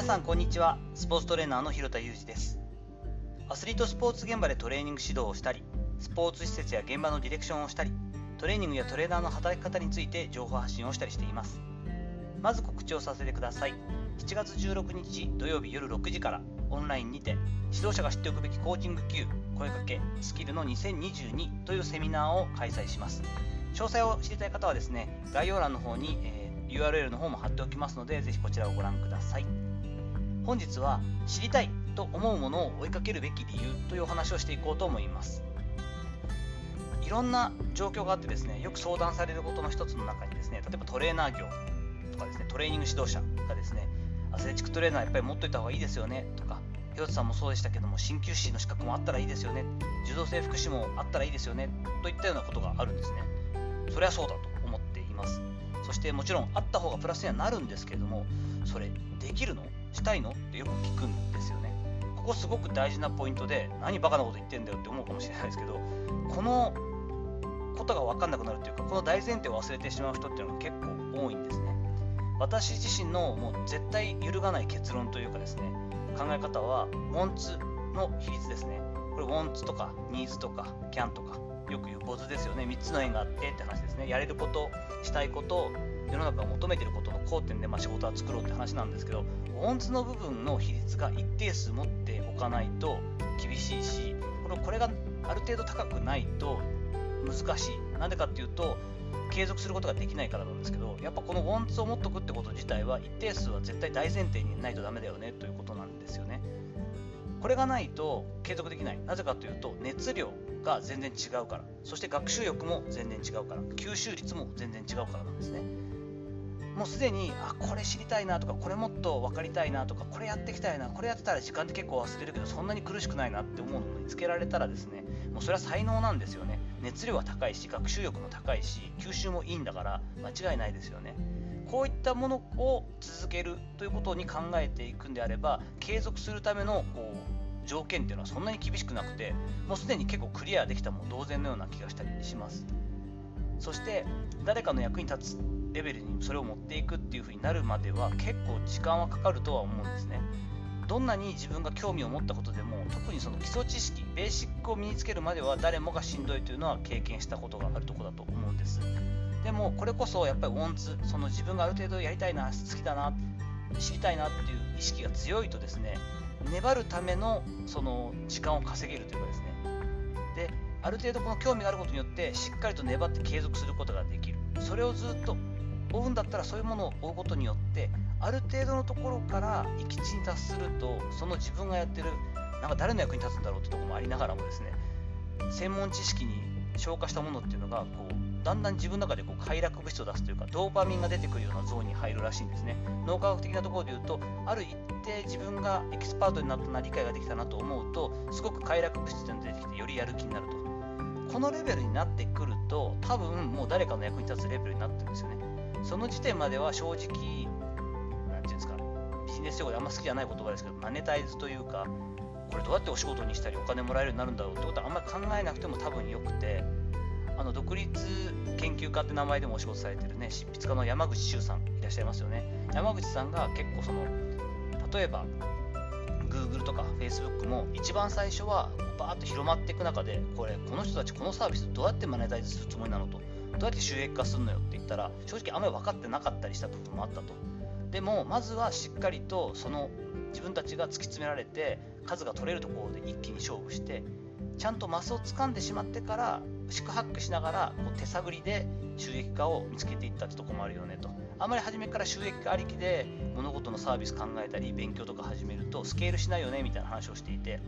皆さんこんにちは。スポーツトレーナーの広田裕二です。アスリートスポーツ現場でトレーニング指導をしたり、スポーツ施設や現場のディレクションをしたり、トレーニングやトレーナーの働き方について情報発信をしたりしています。まず告知をさせてください。7月16日土曜日夜6時からオンラインにて、指導者が知っておくべきコーチング Q 声かけスキルの2022というセミナーを開催します。詳細を知りたい方はですね、概要欄の方に、URL の方も貼っておきますので、ぜひこちらをご覧ください。本日は知りたいと思うものを追いかけるべき理由というお話をしていこうと思います。いろんな状況があってですね、よく相談されることの一つの中にですね、例えばトレーナー業とかですね、トレーニング指導者がですね、アスレチックトレーナーやっぱり持っといた方がいいですよねとか、広田さんもそうでしたけども、鍼灸師の資格もあったらいいですよね、柔道整復師もあったらいいですよねといったようなことがあるんですね。それはそうだと思っています。そしてもちろんあった方がプラスにはなるんですけれども、それできるの？したいの？ってよく聞くんですよね。ここすごく大事なポイントで、何バカなこと言ってんだよって思うかもしれないですけど、このことが分かんなくなるというか、この大前提を忘れてしまう人っていうのが結構多いんですね。私自身のもう絶対揺るがない結論というかですね、考え方は Wants の比率ですね。これ Wants とか Needs とか Can とか、よく言うボズですよね。3つの縁があってって話ですね。やれること、したいこと、世の中が求めていることの交点で、仕事は作ろうって話なんですけど、 Wants の部分の比率が一定数持っておかないと厳しいし、これがある程度高くないと難しい。なんでかっていうと、継続することができないからなんですけど、やっぱこの Wants を持っとくってこと自体は一定数は絶対大前提にないとダメだよねということなんですよね。これがないと継続できない。なぜかというと、熱量が全然違うから、そして学習力も全然違うから、吸収率も全然違うからなんですね。もうすでにこれ知りたいなとか、これもっと分かりたいなとか、これやっていきたいな、これやってたら時間って結構忘れるけどそんなに苦しくないなって思うのを見つけられたらですね、もうそれは才能なんですよね。熱量は高いし、学習力も高いし、吸収もいいんだから間違いないですよね。こういったものを続けるということに考えていくんであれば、継続するための条件っていうのはそんなに厳しくなくて、もうすでに結構クリアできたも同然のような気がしたりします。そして誰かの役に立つレベルにそれを持っていくっていう風になるまでは結構時間はかかるとは思うんですね。どんなに自分が興味を持ったことでも、特にその基礎知識、ベーシックを身につけるまでは誰もがしんどいというのは経験したことがあるところだと思うんです。でもこれこそやっぱり Wants、 その自分がある程度やりたいな、好きだな、知りたいなっていう意識が強いとですね、粘るためのその時間を稼げるというかですね。で、ある程度この興味があることによってしっかりと粘って継続することができる。それをずっと追うんだったら、そういうものを追うことによってある程度のところから行き地に達すると、その自分がやってるなんか誰の役に立つんだろうってところもありながらもですね、専門知識に昇華したものっていうのがだんだん自分の中で快楽物質を出すというか、ドーパミンが出てくるようなゾーンに入るらしいんですね。脳科学的なところで言うと、ある一定自分がエキスパートになったな、理解ができたなと思うと、すごく快楽物質が出てきてよりやる気になると。このレベルになってくると、多分もう誰かの役に立つレベルになってるんですよね。その時点までは正直、なんていうんですか、ビジネス用語であんま好きじゃない言葉ですけど、マネタイズというか、これどうやってお仕事にしたりお金もらえるようになるんだろうってことはあんまり考えなくても多分よくて、独立研究家って名前でもお仕事されてるね、執筆家の山口周さんいらっしゃいますよね。山口さんが結構例えば Google とか Facebook も一番最初はバーッと広まっていく中で、この人たちこのサービスどうやってマネタイズするつもりなのと、どうやって収益化するのよって言ったら、正直あんまり分かってなかったりした部分もあったと。でもまずはしっかりとその自分たちが突き詰められて、数が取れるところで一気に勝負して、ちゃんとマスを掴んでしまってから、四苦八苦しながら手探りで収益化を見つけていったってとこもあるよねと。あんまり初めから収益化ありきで物事のサービス考えたり勉強とか始めるとスケールしないよねみたいな話をしていて、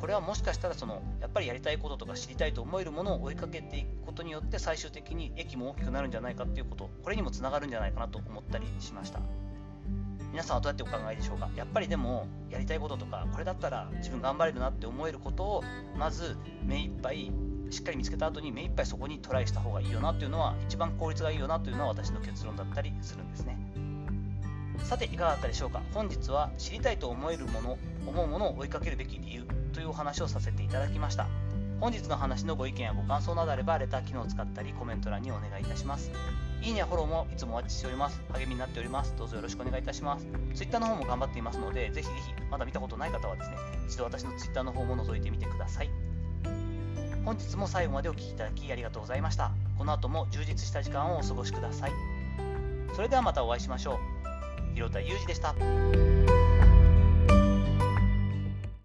これはもしかしたらやっぱりやりたいこととか知りたいと思えるものを追いかけていくことによって、最終的に益も大きくなるんじゃないかっていうこと、これにもつながるんじゃないかなと思ったりしました。皆さんはどうやってお考えでしょうか。やっぱりでもやりたいこととか、これだったら自分頑張れるなって思えることをまず目いっぱいしっかり見つけた後に、目いっぱいそこにトライした方がいいよなというのは、一番効率がいいよなというのは私の結論だったりするんですね。さていかがだったでしょうか。本日は知りたいと思えるもの、思うものを追いかけるべき理由というお話をさせていただきました。本日の話のご意見やご感想などあれば、レター機能を使ったりコメント欄にお願いいたします。いいねやフォローもいつもお待ちしております。励みになっております。どうぞよろしくお願いいたします。Twitter の方も頑張っていますので、ぜひぜひまだ見たことない方はですね、一度私の Twitter の方も覗いてみてください。本日も最後までお聞きいただきありがとうございました。この後も充実した時間をお過ごしください。それではまたお会いしましょう。広田裕二でした。